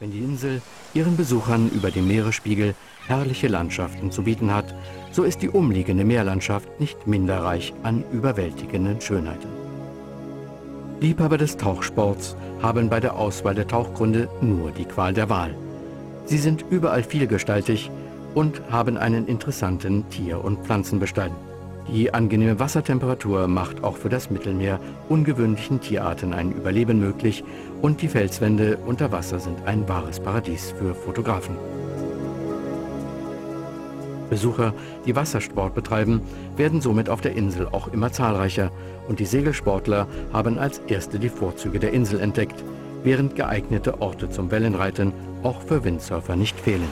wenn die Insel ihren Besuchern über dem Meeresspiegel herrliche Landschaften zu bieten hat, so ist die umliegende Meerlandschaft nicht minder reich an überwältigenden Schönheiten. Liebhaber des Tauchsports haben bei der Auswahl der Tauchgründe nur die Qual der Wahl. Sie sind überall vielgestaltig und haben einen interessanten Tier- und Pflanzenbestand. Die angenehme Wassertemperatur macht auch für das Mittelmeer ungewöhnlichen Tierarten ein Überleben möglich und die Felswände unter Wasser sind ein wahres Paradies für Fotografen. Besucher, die Wassersport betreiben, werden somit auf der Insel auch immer zahlreicher und die Segelsportler haben als Erste die Vorzüge der Insel entdeckt, während geeignete Orte zum Wellenreiten auch für Windsurfer nicht fehlen.